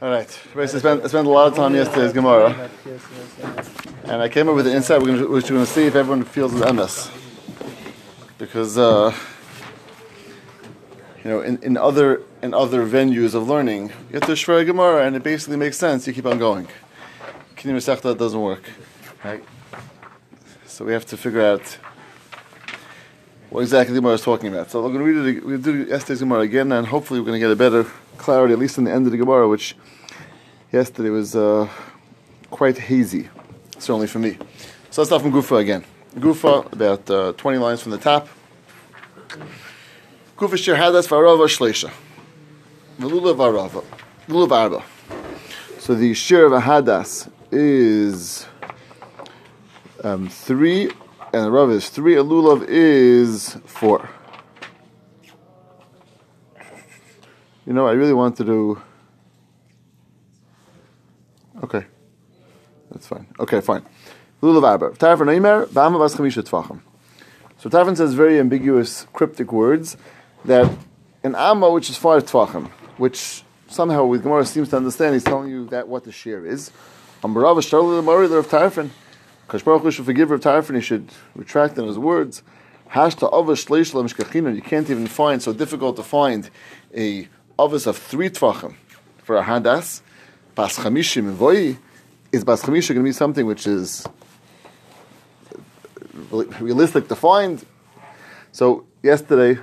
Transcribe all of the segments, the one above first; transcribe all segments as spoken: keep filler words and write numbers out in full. All right, I spent, I spent a lot of time yesterday's Gemara, and I came up with an insight we're going to see if everyone feels an M S, because uh, you know, in, in other in other venues of learning, you have to shver a Gemara, and it basically makes sense. You keep on going. K'nei Masechta doesn't work, right? So we have to figure out what exactly the Gemara is talking about. So I'm going to read it. We'll do yesterday's Gemara again, and hopefully we're going to get a better clarity, at least in the end of the Gemara, which yesterday was uh, quite hazy, certainly for me. So let's start from Gufa again. Gufa, about uh, twenty lines from the top. Gufa shir hadas v'arava shleisha. V'lulav v'arava. Lulav arba. So the shir of a hadas is um, three, and the rav is three, and lulav is four. You know, I really want to do... Okay. That's fine. Okay, fine. Lulav Arba. Tarfin Eimer, Bama Vas Chamisha Tvachim. So Tarfin says very ambiguous, cryptic words that an Amma, which is five Tvachim, which somehow with Gemara seems to understand, he's telling you that what the share is. Ambarava Sharla Marila of Tarfin. Kadosh Baruch Hu should forgive of Tarfin, he should retract on his words. Hashta Avas Shleish Lamishkachinan. You can't even find, so difficult to find a Avos of three Tvachim for a Hadas, Bas Chamishim Voyi, is Bas Chamisha going to be something which is realistic to find? So, yesterday,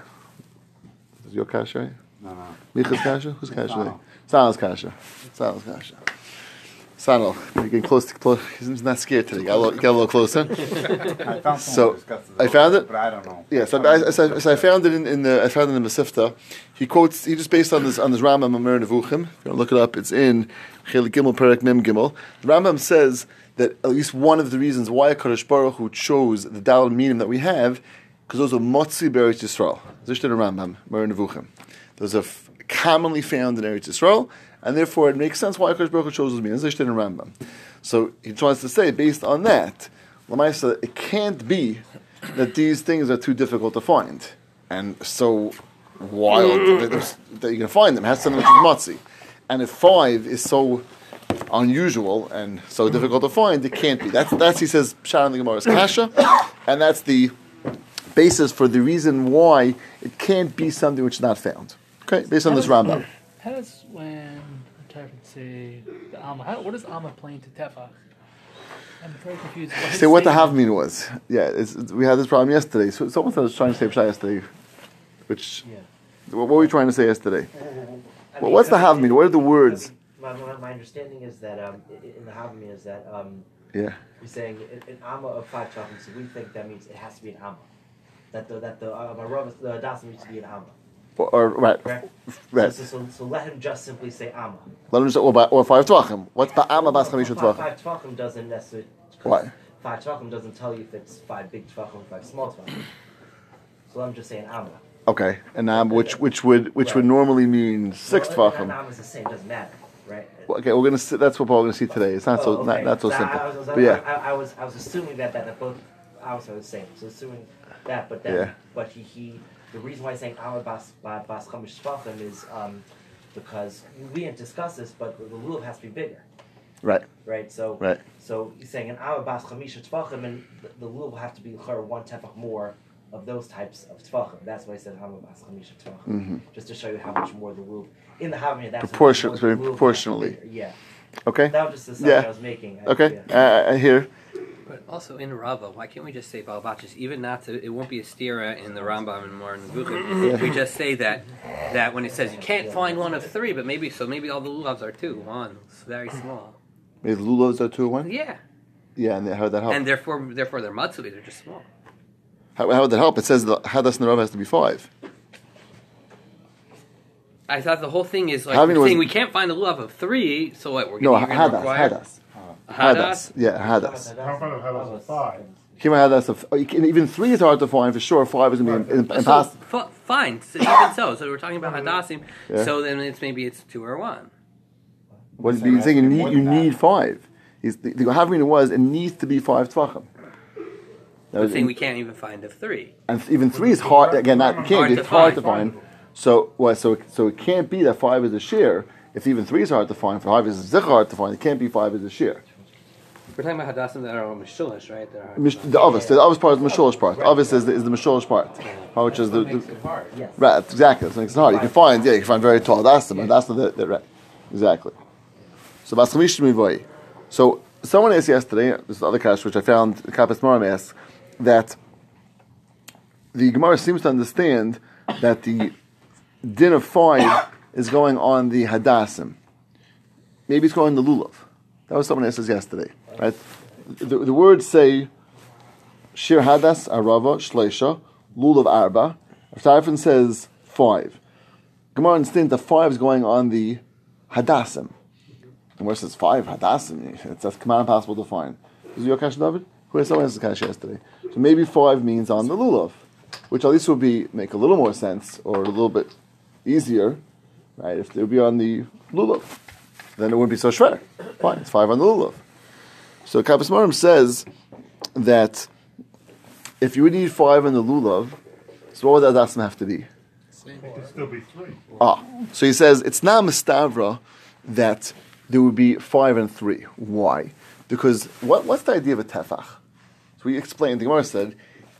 is your Kasha, right? No, no. Micha's Kasha? Who's Kasha? No. Sanal's Kasha. Sanal's Kasha. Sanal, you're getting close to close. He's not scared today. Got a little, got a little closer. I found so I found it. But I don't know. Yes, yeah, so I, I, so I, so I found it in, in the I found it in the Masifta. He quotes. He just based on this on this Rambam Amar Nevuchim. If you look it up, it's in Chelik Gimel Perek Mem Gimel. The Rambam says that at least one of the reasons why Kadosh Baruch Hu chose the Dalad Minim that we have, because those are Motzi Beretz Yisrael. This is the Rambam Amar Nevuchim. Those are f- commonly found in Eretz Yisrael. And therefore, it makes sense why Akash Baruch Hu chose those meanings. They should in Rambam. So he wants to say, based on that, Lamaisa, it can't be that these things are too difficult to find, and so wild that, that you can find them. Has something which is matzi, and if five is so unusual and so difficult to find, it can't be. That's that's he says Pshat in the Gemara's Kasha, and that's the basis for the reason why it can't be something which is not found. Okay, based on this Rambam. How does when I say the Amma, how, what is Amma playing to Tefach? I'm very confused. What say what the Havmin was. Yeah, it's, it's, we had this problem yesterday. So someone said I was trying to say Pshah yesterday, which yeah. what, what were we trying to say yesterday? Uh, well, mean, what's the Havmin? What are the words? I mean, my, my understanding is that um, in the Havmin is that um, yeah, we're saying an Amma of five chachim. So we think that means it has to be an Amma. That the that the uh, my Rav the Dasim needs to be an Amma. Or, or right, right. right. So, so, so let him just simply say Amma. Let him just or, by, or five tvachim. What's by Amma bas chamisha tvachim? Five tvachim doesn't necessarily. Why? Five tvachim doesn't tell you if it's five big tvachim or five small tvachim. So let him just say an Amma. Okay, an Amma, which which would which right. would normally mean six well, tvachim. An Amma is the same. Doesn't matter, right? Well, okay, we're gonna see, that's what we're going to see today. It's not oh, so okay. not, not so, so simple. I, I was, but yeah, I, I was I was assuming that that both Ammas are the same. So assuming that, but that yeah. but he he. The reason why I'm saying Amma Bas Bas Chamish Tvachim is um, because we didn't discuss this, but the lulav has to be bigger. Right. Right. So right. so he's saying an Amma Bas Chamish Tvachim, and the, the lulav will have to be one tefach more of those types of Tvachim. That's why I said Amma Bas Chamish Tvachim, mm-hmm. just to show you how much more the lulav in the Havamir. That's Proportion, the lulav proportionally. Yeah. Okay. That was just the sound yeah. I was making. I, okay. Yeah. Uh, I hear. But also in Rava, why can't we just say Balbachis? Even not to, it won't be a stira in the Rambam and more in the Nevuchim. If we just say that, that when it says you can't find one of three, but maybe so maybe all the lulavs are two one. It's very small. Maybe the lulavs are two one. Yeah. Yeah, and they, how would that help? And therefore, therefore they're matzli. They're just small. How, how would that help? It says the hadas in the Rava has to be five. I thought the whole thing is like saying was, we can't find the lulav of three, so what? We're no hadas require, hadas. Hadas, yeah, hadas. How about hadas of five? Hadas of oh, can, even three is hard to find for sure. Five is going to be impossible. So, f- fine, so, even so. So we're talking about hadasim. Yeah. So then it's maybe it's two or one. What he's saying, you need, you need five. He's, the havamina was it needs to be five tvachim. I'm saying we can't even find a three. And even three is hard again. That can't be hard to find. So well, so so it can't be that five is a share. If even threes are hard to find, five is zikr hard to find. It can't be five is a shear. We're talking about hadasim that are mishulish, right? Mish- the obvious, the obvious part is the mishulish part. Right. Obvious is the, is the mishulish part, yeah. Which is the, the makes it hard. Yes. Right. Exactly, that's what makes it hard. You can find, yeah, you can find very tall hadasim, and that's the, the right, exactly. So basamish mivoy. So someone asked yesterday, this is the other kash which I found. Kapos Tamarim asks that the Gemara seems to understand that the din of five is going on the hadasim. Maybe it's going on the lulav. That was someone asked us yesterday, right? The, the words say, Shir Hadas, Arava, Shleisha, Lulav Arba. Tarfin says five. Gemara understands that five is going on the Hadasim. And where says five, Hadasim, it's, that's command impossible to find. Is it your Kash, David? Who has someone else's Kash yesterday? So maybe five means on the Lulav, which at least would be make a little more sense or a little bit easier, right? If it would be on the Lulav, then it wouldn't be so shver. Fine, it's five on the lulav. So Kapos Tamarim says that if you would need five on the lulav, so what would the hadasim have to be? It could still be three. Ah, so he says it's not mistavra that there would be five and three. Why? Because what, what's the idea of a tefach? So we explained. The Gemara said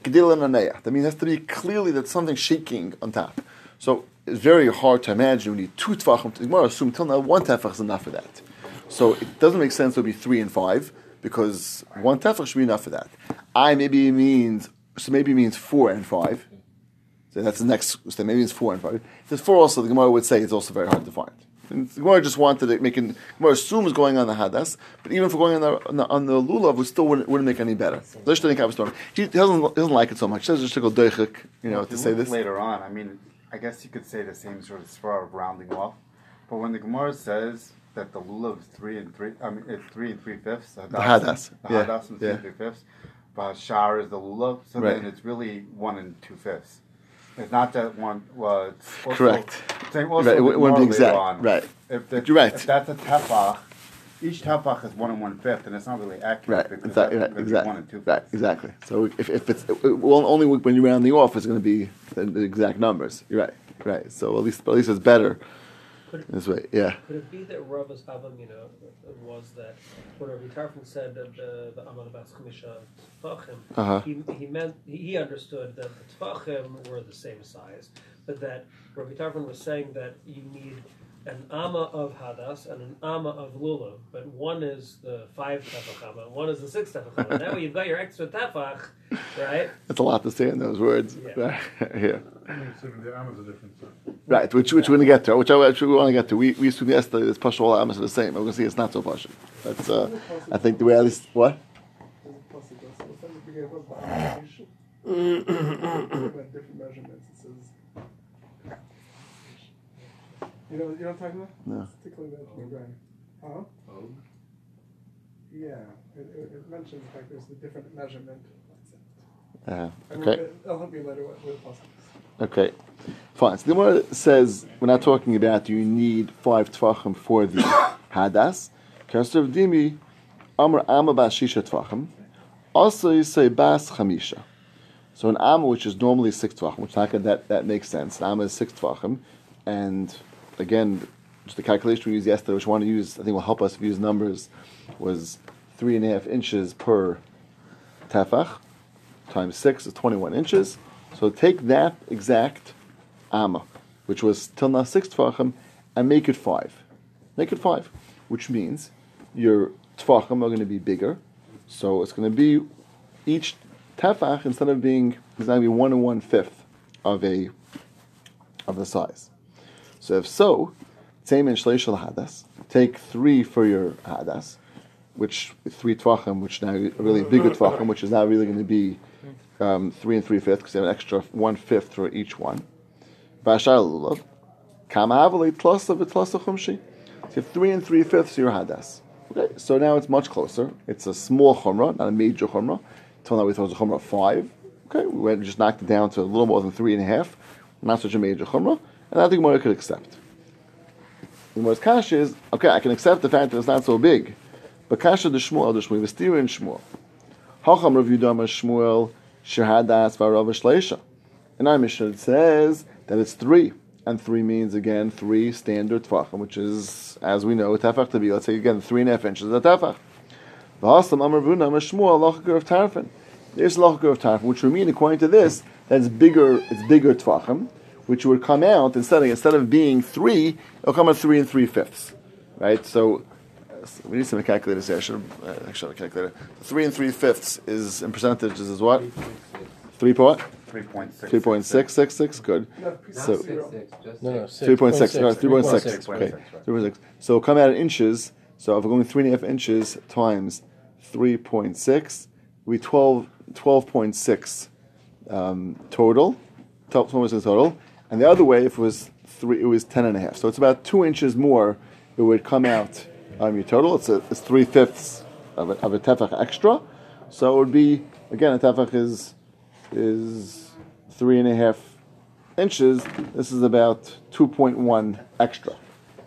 gedil anaya. That means it has to be clearly that something's shaking on top. So it's very hard to imagine we need two tefachim. The Gemara assumed till now one tefach is enough for that. So it doesn't make sense it would be three and five because one tefach should be enough for that. I maybe means so maybe it means four and five. So that's the next. So maybe it's four and five. There's four also. The Gemara would say it's also very hard to find. And the Gemara just wanted to make it. The Gemara assumes going on the hadas, but even for going on the on the, on the lulav, we still wouldn't, wouldn't make any better. He doesn't, he doesn't like it so much. He says just a little doichik, you know, to say this later on. I mean. I guess you could say the same sort of spur of rounding off, but when the Gemara says that the lulav is three and three, I mean it's three and three fifths. The hadas, the yeah. hadas is yeah. three and three fifths. But shar is the lulav, so right. Then it's really one and two fifths. It's not that one. Well, it's also, correct. Same also right. It wouldn't be exact. On, right. If the, right. If that's a tefach, each tefach is one and one fifth, and it's not really accurate. Right. Exactly. Right. Exactly. One and two right. Exactly. So if if it's it, well, only when you round the off, it's going to be the, the exact numbers. You're right. Right. So at least at least it's better could this way. Yeah. Could it be that Rava's problem, you know, was that when Rabbi Tarfin said that the the Amal Bas Chamisha Tefachim, he he meant he understood that the Tefachim were the same size, but that Rabbi Tarfin was saying that you need an amma of hadas and an amma of lulav, but one is the five tefach amma, one is the six tefach amma. That way you've got your extra tefach, right? That's a lot to say in those words. Yeah. Here. Assuming the ammas are different. Right, which which yeah. we're going to get to, which I which we want to get to. We we assume yesterday this pashal all ammas are the same. We're going to see it's not so pashal. That's uh, I think the way at least what. You know, you know what I'm talking about? No. Tickling mentioned the grind. Huh? Oh. Yeah, it, it, it mentions the fact there's a different measurement. Uh, okay. I'll help you later with possible. Okay, fine. So the Gemara says we're not talking about you need five tefachim for the hadas. Kasev dimi, amr amma bas shisha tefachim. Also, you say bas chamisha. So an amma which is normally six tefachim, which like that that makes sense. An amma is six tefachim, and again, just the calculation we used yesterday, which I want to use, I think will help us if we use numbers, was three and a half inches per tefach times six is twenty-one inches. So take that exact amma, which was till now six tefachim, and make it five. Make it five, which means your tefachim are going to be bigger. So it's going to be each tefach instead of being it's going to be one and one fifth of a of the size. So if so, same in shleishal hadas. Take three for your hadas, which three tefachim, which now are really bigger tefachim, which is now really going to be um, three and three fifths, because you have an extra one fifth for each one. Vashar lulav, kamahavali tlasav v'tlasav chumshi. So you have three and three fifths of your hadas. Okay, so now it's much closer. It's a small chumrah, not a major chumrah. Until now we thought it was a chumrah of five. Okay, we went and just knocked it down to a little more than three and a half. Not such a major chumrah. And I think Gemara could accept. The Gemara's kasha is, okay, I can accept the fact that it's not so big, but kasha the Shmuel, the Shmuel, the steer in Shmuel. Hacham Rav Yudama Shmuel, Shir Hadas, Varav Shleisha. And our Mishnah says that it's three, and three means, again, three standard tefachim, which is, as we know, tefach to be, let's say, again, three and a half inches of tefach. V'hasam amar Ravuna amar Shmuel halacha of Tarfin. There's halacha of Tarfin, which would mean, according to this, that's bigger, it's bigger tefachim, which would come out, instead of, instead of being three, it'll come out three and three-fifths. Right? So, so we need some calculators here. I should have, I should have a calculator. Three and three-fifths is, in percentages, is what? Three point? three point six six six. Good. No, so three point six. No, no, three point six. No, three point six. Okay. three point six. So come out in inches. So if we're going three and a half inches times three point six, we twelve twelve point six um, total. twelve point six total. And the other way, if it was three, it was ten and a half. So it's about two inches more. It would come out um, your total. It's a, it's three fifths of a, of a tefach extra. So it would be, again, a tefach is is. Three and a half inches. This is about two point one extra,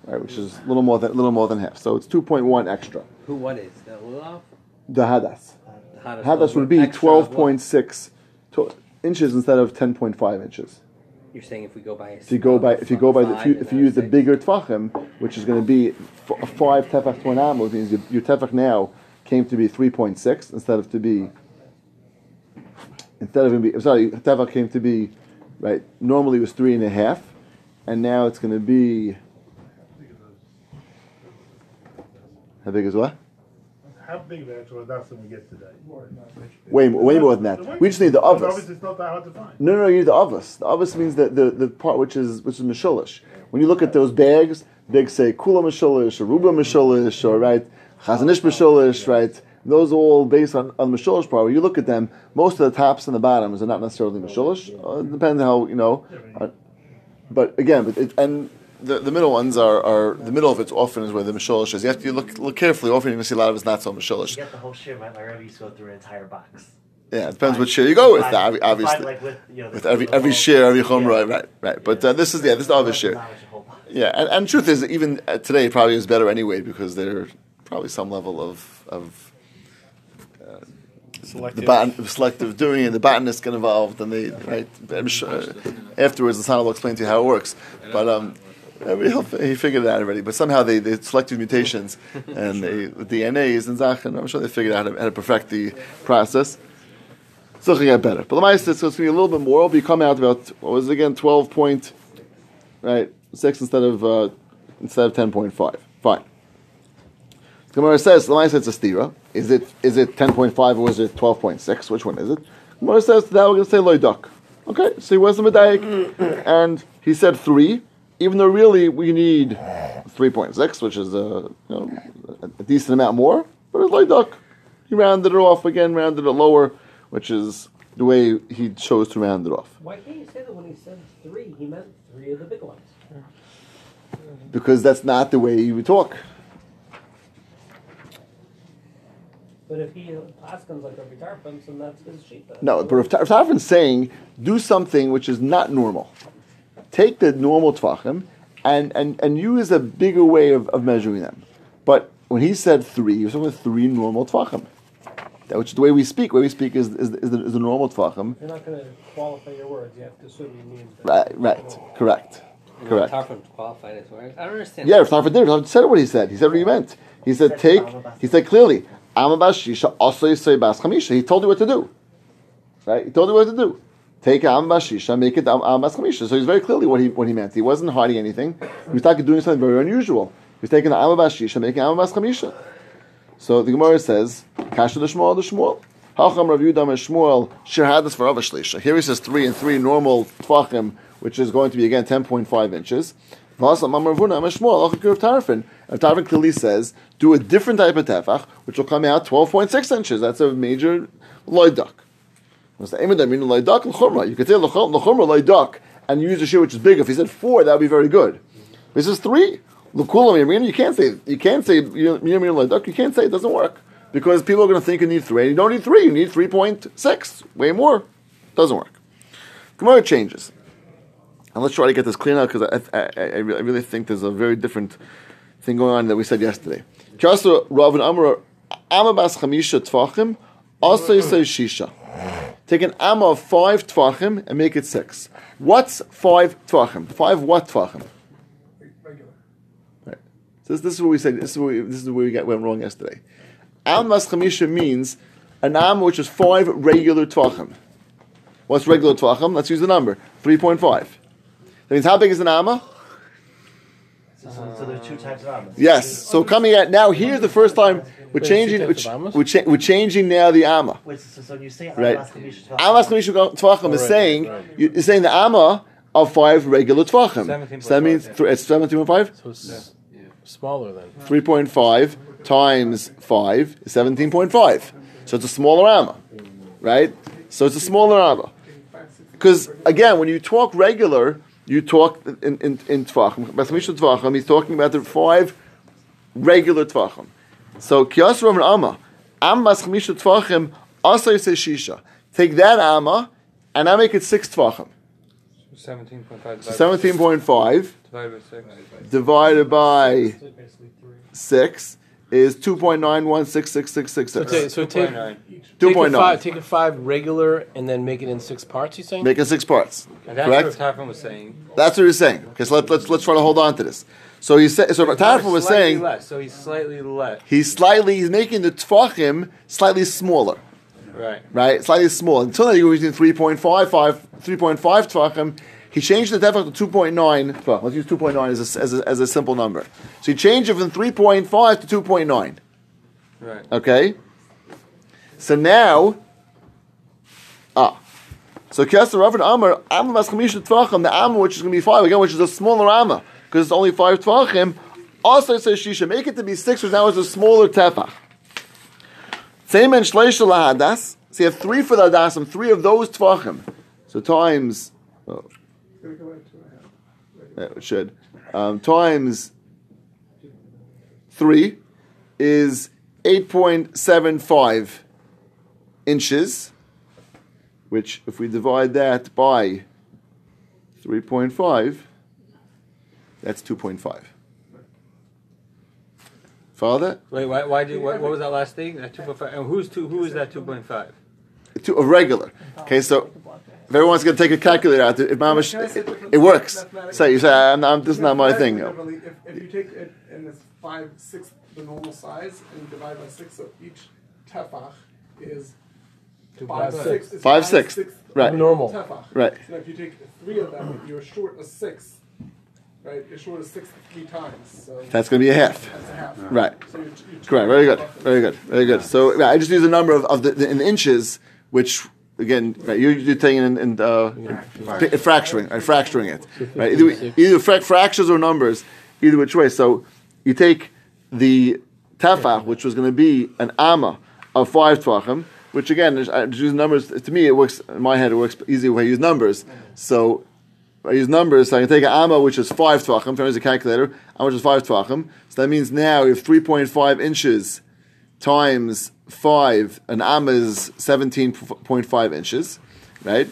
right? Which is a little more than little more than half. So it's two point one extra. Who? What is the ulaf? The hadas. The hadas, hadas would be twelve point six inches instead of ten point five inches. You're saying if we go by a if you go by if you go by the, if you, if you use the bigger tefachim, which is going to be a five tefach to an amal, which means your, your tefach now came to be three point six instead of to be. Instead of being, sorry, tefach came to be, right, normally it was three and a half, and now it's going to be, how big is what? How big of an actual hadassah we get today? Way, way more than that. We just need the avos. Obviously it's not that hard to find. No, no, you need the avos. The avos means the, the, the part which is which is misholish. When you look at those bags, they say kula misholish, or ruba misholish, or right, chazanish misholish, right? Those are all based on, on the Misholish part. When you look at them, most of the tops and the bottoms are not necessarily Misholish. Uh, it depends on how, you know. Uh, but again, but it, and the, the middle ones are, are, the middle of it often is where the Misholish is. You have to look look carefully. Often you're going to see a lot of it's not so Misholish. You get the whole shir, my Rebbe used to go through an entire box. Yeah, it depends five, what share you go with, five, uh, obviously. Five, like with, you know, with every every share, every chumrah, yeah. right, right. But uh, this is yeah, this is the other share. Yeah, and and truth is, even today it probably is better anyway because they're. Probably some level of of uh, selective. The botan- selective doing it. The botanist get involved, and they yeah. right. I'm sure, uh, afterwards, the Sanal will explain to you how it works. But um, he figured it out already. But somehow they, they selective mutations and sure. they, the D N As and Zachin. I'm sure they figured out how to, how to perfect the process. It's looking at better. But the Ma'aseh, so it's going to be a little bit more. It'll be come out about what was it again twelve point right six instead of uh, instead of ten point five. Fine. Gemara says, the line says it's a stira. Is it is it ten point five or is it twelve point six? Which one is it? Gemara says, to that we're going to say loidak. Okay, so he was the medayik, and he said three, even though really we need three point six, which is a, you know, a decent amount more, but it's loidak. He rounded it off again, rounded it lower, which is the way he chose to round it off. Why can't you say that when he said three, he meant three of the big ones? Because that's not the way you would talk. But if he paskins like Rav Tarfin, then that's his sheet. No, but Rav Tarfin's saying, do something which is not normal. Take the normal tefachim and, and, and use a bigger way of, of measuring them. But when he said three, he was talking about three normal tefachim. That which the way we speak, the way we speak is is, is, the, is the normal tefachim. You're not going to qualify your words. You have to assume you mean that. Right, right, correct. You know, correct. Tarfin qualified his words. I don't understand. Yeah, Rav Tarfin did. Rav Tarfin said what he said. He said what he meant. He said take. He said clearly. He told you what to do. Right? He told you what to do. Take Am Bashisha, make it Am Bashisha. So he's very clearly what he what he meant. He wasn't hiding anything. He was talking doing something very unusual. He was taking the Am Bashisha, making Am Bashisha. So the Gemara says, Kasha the Shmuel the Shmuel. How come Rav Yudam and Shmuel shir hadas for Rav Shlisha? Here he says three and three normal tefachim, which is going to be again ten point five inches. Tarfin. And Tarfin clearly says, do a different type of tefach, which will come out twelve point six inches. That's a major loidak. You could say l'chumra loidak and use a shear which is big. If he said four, that would be very good. This is three. You can't say you can't say loidak. You can't say it doesn't work because people are going to think you need three, and you don't need three. You need three point six, way more. Doesn't work. Gemara changes. And let's try to get this clear now because I, I, I, I really think there's a very different thing going on that we said yesterday. Rav and Amr, Amabas Chamisha Tfachim, also say Shisha. Take an amma of five tvachim and make it six. What's five tvachim? Five what tvachim? Regular. Right. So this, this is what we said. This is what we, this is where we got went wrong yesterday. Ammas chamisha means an amma which is five regular tvachim. What's regular tvachim? Let's use the number three point five. That means how big is an amma? So, so, so there are two types of ammas. Yes. So coming at now, here's the first time we're changing. We're, ch- we're changing now the amma. Wait, so, so you say right? Ammas chamisha tvachim is saying right. you're saying the amma of five regular tvachim. So that means th- it's seventeen point five. So it's yeah. smaller than three point five times five is seventeen point five. So it's a smaller amma, right? So it's a smaller amma. Because again, when you talk regular. You talk in in in Tvachim. Bas Mishnah Tvachim. He's talking about the five regular Tvachim. So Kiyas Roman Amma, Ammas Mishnah Tvachim. Also you say Shisha. Take that Amma, and I make it six Tvachim. Seventeen point five. Seventeen point five. Divided by six. Divided by six is two point nine one six six six six six. So, take, so take, take, a five, take a five regular and then make it in six parts. You saying? Make it six parts. And that's correct. What Tarfin was saying. That's what he was saying. Okay, so let, let's let's try to hold on to this. So he said. So Tarfin was saying. Less, so he's slightly less. He's slightly. He's making the Tvachim slightly smaller. Right. Right. Slightly smaller. Until now you were using three point five five three point five Tvachim. He changed the tefach to two point nine. Well, let's use two point nine as a, as a, as a simple number. So he changed it from three point five to two point nine. Right. Okay. So now, ah, so Kesser Rav and Amar Amar Mas Chamisha Tvachim, the Amar which is going to be five again, which is a smaller Amar because it's only five Tvachim. Also says she should make it to be six, which now is a smaller tefach. Same and Shleish Lahadas. So you have three for the Hadasim, three of those Tvachim. So times. Oh. Yeah, it should um, times three is eight point seven five inches, which if we divide that by three point five, that's two point five. Father, wait, why? Why do? What, what was that last thing? That two point five. And who's two? Who is that two point five? Two a regular. Okay, so. If everyone's going to take a calculator out, it, mamish, it, it works. So you say, I'm, I'm, this is not my thing. No. If, if you take it and it's five sixths the normal size and you divide by six, so each tefach is five sixths. Five, five sixths, six, right? Normal tefach, right? So if you take three of them, you're short a sixth, right? You're short a sixth three times. So that's going to be a half. That's a half, right? So you're, you're correct. Very good. Very good. Very good. So yeah, I just use a number of, of the, the in inches, which. Again, right, you're, you're taking and, and, uh, yeah. and, and fracturing, right, fracturing it, right? Either, either fra- fractions or numbers, either which way. So you take the tefach, which was going to be an amma of five tvachim, which again, I just use numbers. To me, it works in my head. It works easier when I use numbers. So I use numbers. So I can take an amma, which is five tvachim. Trying to use a calculator, amma which is five tvachim. So that means now you have three point five inches times. Five, an amma is seventeen point five inches, right?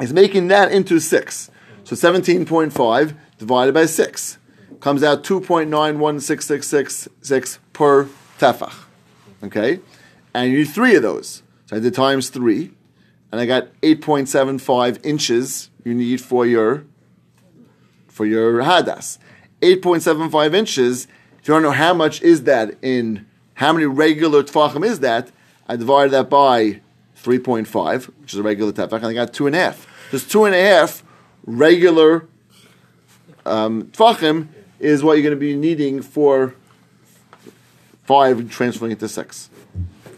It's making that into six. So seventeen point five divided by six comes out two point nine one six six six six per tefach, okay? And you need three of those. So I did times three, and I got eight point seven five inches you need for your, for your hadas. eight point seven five inches, if you want to know how much is that in how many regular tefachim is that? I divided that by three point five, which is a regular tefach, and I got two and a half. Just two and a half regular um, tefachim is what you're going to be needing for five and transferring it to six.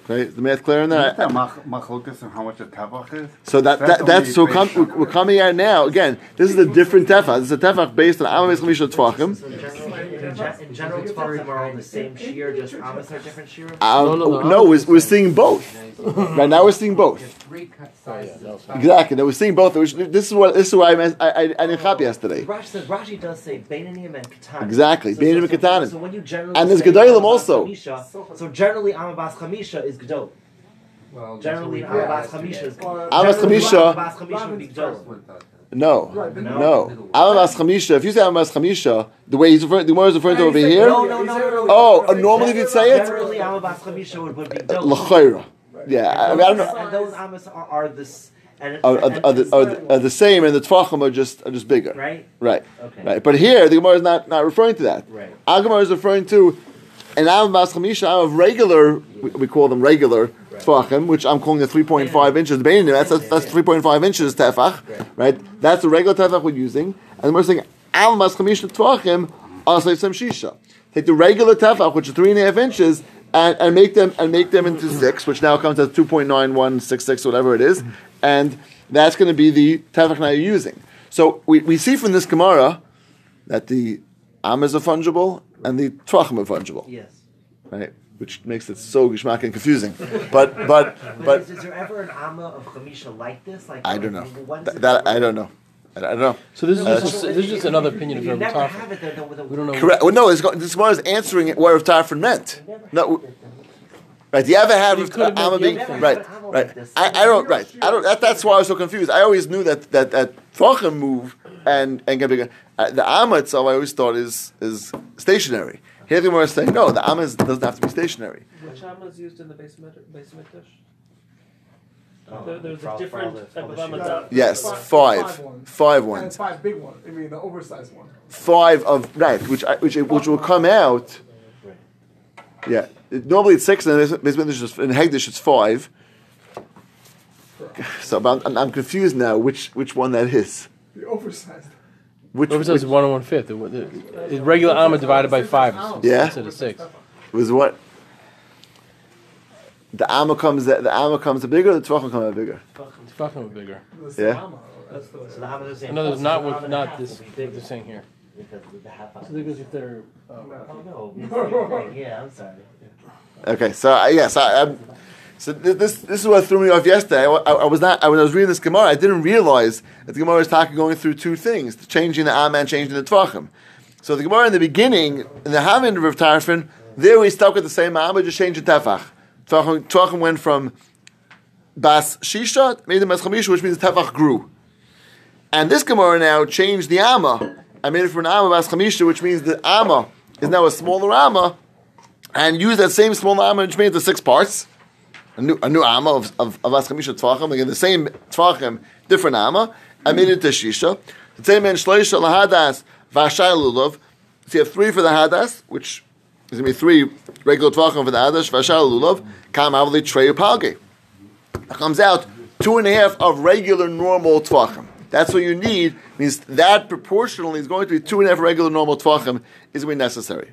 Okay, is the math clear on that? Isn't that machlokas and how much a tefach is? So that, that, that that's so com- we're coming out now. Again, this is a different tefach. This is a tefach based on Amas Chamisha Tvachim. In general, Tvarim are all the same shear, just Amas are different shear? Um, no, no, no, no we're, we're seeing both. Right now, we're seeing both. Exactly, no, we're seeing both. This is what this is why I meant, I, I, I didn't copy yesterday. Rashi says Rashi does say Beinanim and Ketanim. Exactly, so, Beinanim so, and Ketanim. So, so when you generally and there's Gedolim also. Chamisha, so generally, Amas Chamisha is Gedol. Well, generally, Amas Chamisha is Gedol. Amas Chamisha would be Gedol. No, right, no. no. Amas Chamisha. If you say Amas Chamisha, the way he's referring, the word is referring to over here. No, no, no. Oh, normally if you'd say it. Generally, Amas Chamisha would be L'chayra. Yeah, I, I mean, I don't know. And those amas are, are this. And, are, and, and are, the, are, the, are the same, and the tefachim are just are just bigger. Right. Right. Okay. Right. But here, the Gemara is not, not referring to that. Right. Our Gemara is referring to an am bas chamisha of regular. We, we call them regular right. tefachim, which I'm calling the three point five yeah. inches. That's that's, that's yeah. three point five inches tefach. Right. right. That's the regular tefach we're using, and we're saying am bas chamisha tefachim asay sem shisha. Take the regular tefach, which is three and a half inches. And, and make them and make them into six, which now comes as two point nine one six six, whatever it is, and that's going to be the tefach now you're using. So we, we see from this Gemara that the amas are fungible and the tefachim are fungible. Yes. Right, which makes it so gishmak and confusing. But but but, but is, is there ever an amma of chamisha like this? Like I don't know. That, that I don't know. I don't know. So this is uh, just, this is just another opinion of Rav Tarfin. We don't know. Correct. Well, no, it's got, this one is answering what Rav Tarfin meant. No, right? Do you ever have Rav uh, Tarfin? Right, right. Like I, I don't. Right. I don't. That, that's why I was so confused. I always knew that that that Tefachim move and and get bigger. Uh, the Amma itself, I always thought is is stationary. Here the Gemara is saying no. The Amma doesn't have to be stationary. Which Amma is used in the base mikdash? Oh, there, there's a different type of amatz. Yes, five, five, one. five ones, and five big ones. I mean, the oversized one. Five of right, which which which will come out. Yeah, it, normally it's six, and in Hegdish it's five. So I'm, I'm confused now. Which which one that is? The oversized. Which oversized is one and one fifth. The, the, the regular amatz divided by five yeah. instead of six. It was what? The amma comes, the amma comes bigger. The tefachim comes bigger. Tefachim are bigger. Yeah. No, there's not with not this. What they're saying here. So because if they're. Yeah, I'm sorry. Okay, so uh, yes, yeah, so, um, so this this is what threw me off yesterday. I, I, I was not I, when I was reading this Gemara, I didn't realize that the Gemara was talking going through two things: the changing the amma and changing the tefachim. So the Gemara in the beginning in the Haman of Tarfin, there we stuck with the same amma, just changing tefach. Tefachim went from bas shisha, made them as chamisha, which means the tefach grew. And this Gemara now changed the amma and made it from an amma bas chamisha, which means the amma is now a smaller amma, and used that same smaller amma, which means the six parts. A new, a new amma of, of, of bas chamisha tefachim, again the same tefachim, different amma, and made it to shisha. The same in shleisha lahadas v'ashai lulav. So you have three for the hadas, which there's going to be three regular tefachim for the adash, v'ashal lulav, kam avli trei upalge. It comes out two and a half of regular normal tefachim. That's what you need. Means that proportionally is going to be two and a half regular normal tefachim is going to be necessary.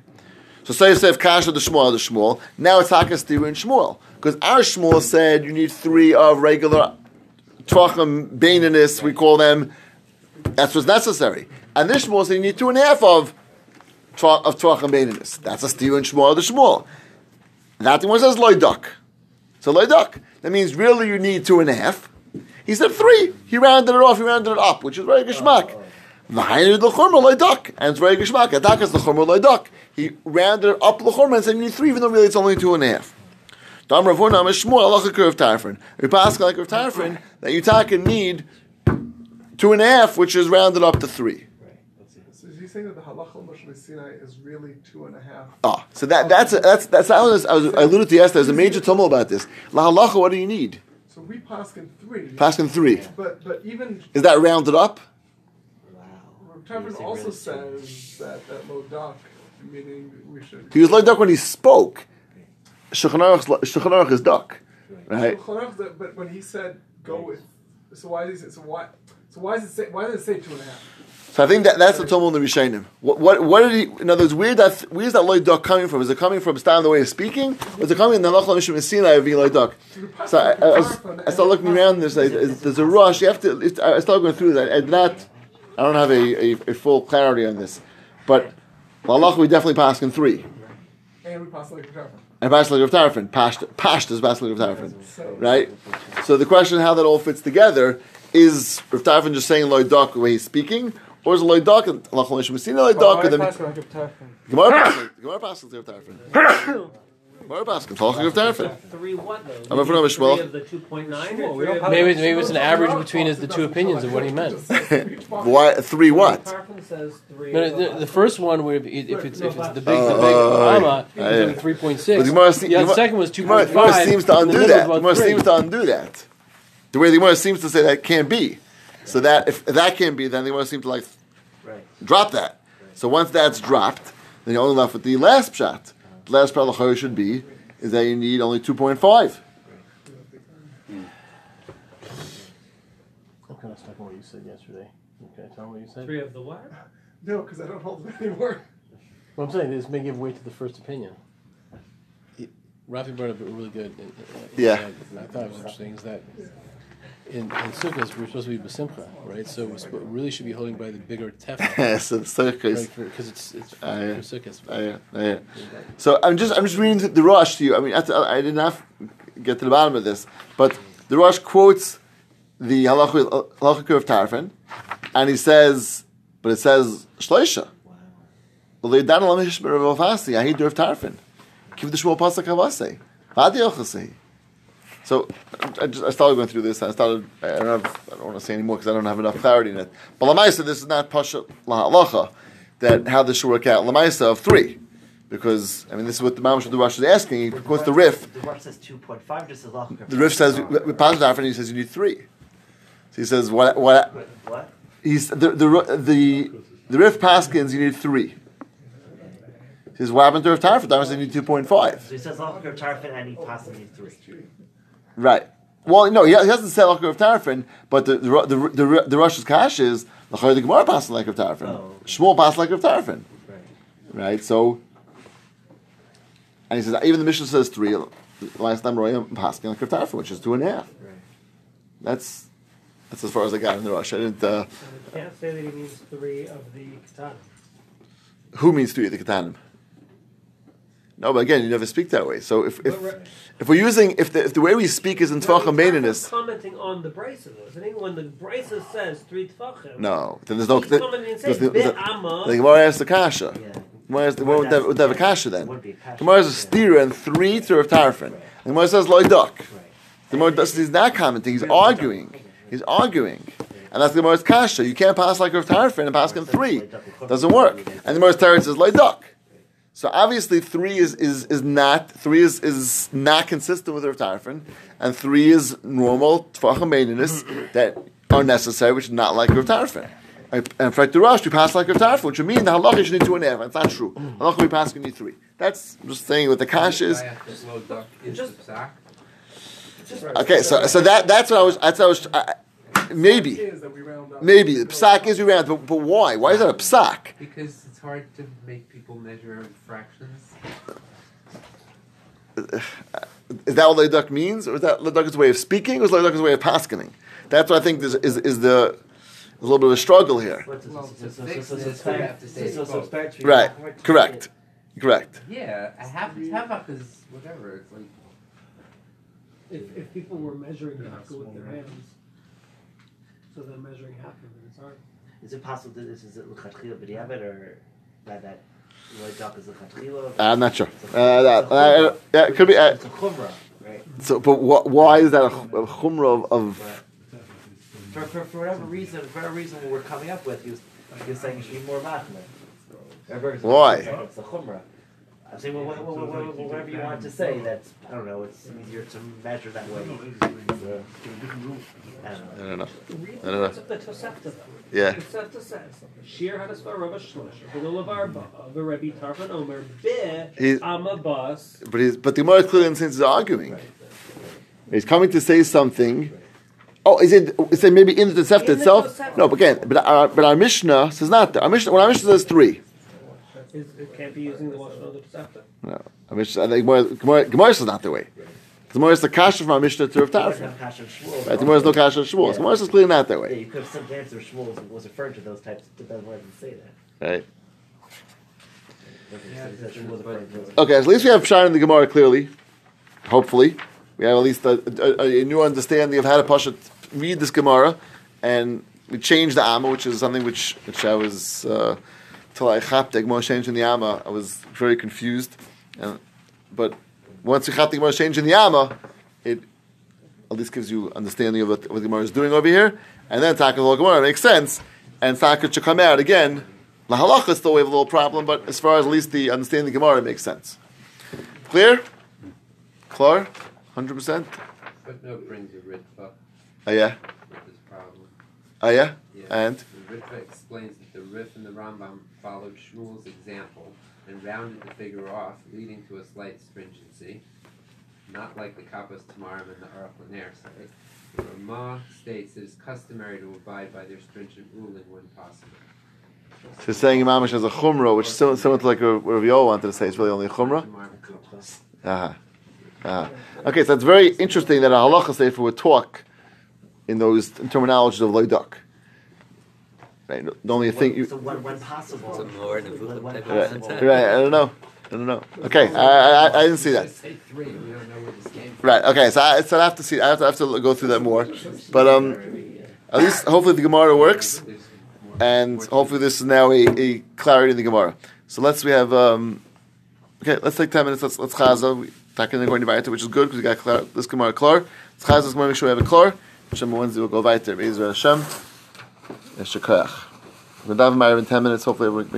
So say Yosef kasha the Shmuel the Shmuel. Now it's hakastiru and Shmuel, because our Shmuel said you need three of regular tefachim beininus. We call them. That's what's necessary. And this Shmuel said you need two and a half of. Of Tefachim Beininus. That's a steer and Shmuel of the Shmuel. That the one says Loidok. So Loidok. That means really you need two and a half. He said three. He rounded it off, he rounded it up, which is very Gishmak. V'hainu l'chorma Loidok. And it's very Gishmak. Adak is l'chorma Loidok. He rounded it up l'chorma and said you need three, even though really it's only two and a half. Dam Rav Huna is Shmuel alacha k'Rav Tarfin. We pass like Rav Tarfin that Yitaka need two and a half, which is rounded up to three. Saying that the halacha of Moshe Sinai is really two and a half. Ah, so that that's that's that's I was I, was, I alluded to yesterday. There's a major tumult about this. La halacha, what do you need? So we paskin three. Paskin three. Yeah. But but even is that rounded up? Wow. Tarfin also really says that that Lodak, meaning we should. He was Lodak when he spoke. Shulchan Aruch is duck, right? Shulchan but when he said go with, so why does it so why so why does it say why does it say two and a half? So I think that that's the Tomel in the Rishonim. What what what did he? In other words, where that where is that loydok coming from? Is it coming from Stam the way of speaking, or is it coming in the Halacha Mishum Sinai of being loydok? So I, I, was, I started looking around. There's like, there's a rush. You have to. I started going through that. I did not. I don't have a, a, a full clarity on this, but Halacha we definitely pass in three. And we pass like Rav Tarfin. And pass like Rav Tarfin. Pasht pasht is pass like Rav Tarfin, right? So the question how that all fits together is Rav Tarfin just saying loydok the way he's speaking. Or is a loydok and lachol mishum sina loydok? Gemara passes like Tarfin. We're talking of Tarfin. Three what though? I'm a friend of Shmuel. Maybe maybe it's an average between his, the two opinions of what he meant. Why three what? No, the, the first one would be, if it's if it's the big the big Obama, uh, uh, yeah. three point six. The, yeah, the second was two point five. Gemara seems to undo that. Gemara seems to undo that. The way the Gemara seems to say that can't be. So that if that can't be, then the Gemara seems to like drop that. So once that's dropped, then you're only left with the last pshat. The last pshat l'chayr should be is that you need only two point five. I'm kind of stuck on what you said yesterday. Can I tell them what you said? Three of the what? No, because I don't hold it anymore. Well, I'm saying this may give way to the first opinion. It, Rafi brought up a really good. Uh, yeah. Uh, I thought it was interesting. Is that in, in Sukkot we're supposed to be b'simcha, right? So we sp- really should be holding by the bigger tefach. So Sukkot, because it's it's for, uh, for Sukkot. Uh, uh, uh, so I'm just I'm just reading the, the Rosh to you. I mean, after, I did not get to the bottom of this, but the Rosh quotes the halacha of Tarfin, and he says, but it says shloisha. Well, they don't allow me to reveal fasti. I hate to have Tarfin. Give the shmuel pasuk havase. Vadiyochasi. So I, just, I started going through this. I started. I don't have. I don't want to say anymore because I don't have enough clarity in it. But lamaisa, this is not pasha lahalacha. That how this should work out. Lamaisa of three. Because I mean, this is what the Mamash of the Rosh is asking. Of course, the Rif. The Rosh says two point five. Just as lachuk. The Rif says with pasuk Tarfin. He says you need three. So he says what? What? What? He's the the the the Rif Paskins. You need three. He says what happened to Rif Tarfin? Tarfin says you need two point five. So he says lachuk of Tarfin and he Paskin needs three. Right. Well, no, he hasn't said lachuk of Tarfin, but the the the, the, the Rosh's kash is lachuk the Gemara Paskin like of Tarfin, oh. Shmuel Paskin like of Tarfin. Right. Right. So, and he says even the Mishnah says three. Last time Roy Paskin like of Tarfin, which is two and a half. Right. That's. That's as far as I got in the Rosh. I didn't. Uh, I can't say that he means three of the Ketanim. Who means three of the Ketanim? No, but again, you never speak that way. So if if, right. if we're using if the if the way we speak is in Tefachim Beinus, commenting on the Brisa though, isn't he? When the Brisa says three Tefachim, no, then there's no. He's th- commenting and saying Be'ama. The Gemara asks the Kasha. Yeah. Gemara asks the Gemara would, would have a Kasha then. Gemara is a stira and three to Rav Tarfin. Gemara says loy duck. The Gemara does he's not commenting. He's arguing. He's arguing. And that's the Gemara's kasha. You can't pass like Rav Tarfin and pass him three. Doesn't work. And the Gemara's teretz is like duck. So obviously three is, is, is not three is, is not consistent with Rav Tarfin, and three is normal tefachim beinus that are necessary, which is not like Rav Tarfin. And in fact, the Rosh, you pass like Rav Tarfin, which would mean the halacha should need two and a half. It's not true. Halacha we pass can need three. That's I'm just saying what the kasha is. Just, okay, so so that that's what I was that's what I was. I, Maybe, maybe the psak is we round, but, but why? Why is that a psak? Because it's hard to make people measure fractions. Is that what leiduk means, or is that leiduk's way of speaking, or is leiduk's way of paskening? That's what I think is is, is the a little bit of a struggle here. Right? Correct. Correct. Yeah, I have to have up is whatever. It's like if if people were measuring the with their hands. So they're measuring half of it. It's hard. Is it possible that this is l'chadchila b'diavad, or that that loydok is l'chadchila? I'm not sure. Uh, that, uh, yeah, it could be. Uh, it's a chumrah, right? So, but wh- why is that a, a chumrah of? of for, for for whatever reason, for whatever reason we're coming up with, he was, he was saying it should be more machmir. Why? It's a chumrah. I'm saying, well, what, what, what, what, whatever you want to say, that's, I don't know, it's easier to measure that way. I don't know. I don't know. I don't know. Yeah. Tosefta says, Shir Hadasvar Rabba Shlosh, Hululavar Baba, the Rebbe Tarfon Omer, Be, Amma Bas. But he's, but the Gemara clearly in the sense is arguing. He's coming to say something. Oh, is it, is it maybe in the Tosefta itself? No, but again, but our, but our Mishnah says not that. Our Mishnah, when our Mishnah says three. Is, it can't be using the Lashon of the Tosefta? No. I mean, I think Gemara is not the way. Gemara is the kasha from our Mishnah to Rav Tarfin. Right? Gemara is no kasha of Shmuel. Gemara is clearly not that way. Yeah, you could have some answer of Shmuel that was referring to those types, but then why didn't say that? Right. Okay, at least we have Pshat in the Gemara clearly. Hopefully. We have at least a, a, a new understanding of how to Pasha read this Gemara, and we change the Amma, which is something which, which I was... Uh, Until I chaped Gemara changed in the Amma, I was very confused, and but once you have the Gemara change in the Amma, it at least gives you understanding of what, what the Gemara is doing over here. And then Taka the Gemara makes sense. And Taka should come out again. La halacha still we have a little problem, but as far as at least the understanding of the Gemara, it makes sense. Clear? Clear? one hundred percent? But no brings a Ritva. Oh, yeah? With this problem. Oh, yeah? Yeah. And? The Ritva explains that the Rif and the Rambam followed Shmuel's example and rounded the figure off, leading to a slight stringency. Not like the Kapos Tamarim and the Aruch Liner side. The Rama states it is customary to abide by their stringent ruling when possible. So you're saying Imamish has a chumrah, which is similar, similar to like what Rav Yoel wanted to say. It's really only a chumrah? Uh-huh. Uh-huh. Okay, so it's very interesting that a halacha sefer would talk in those terminologies of loydok. Right? The only thing you... So when, when possible. It's a more when, when possible. Right. right, I don't know. I don't know. Okay, I, I, I didn't see that. Right, okay, so I, so I have to see. I have to, I have to go through that more. But um, at least hopefully the Gemara works. And hopefully this is now a, a clarity in the Gemara. So let's, we have, um, okay, let's take ten minutes, let's, let's chaza, Taken going to Vayter, which is good, because we got clear, this Gemara klar. Let's chaza this morning, make sure we have a klar. Hashem Wednesday we'll go Vayter. Be'ezra Hashem, Yeshakoyach. We'll dive in ten minutes, hopefully everyone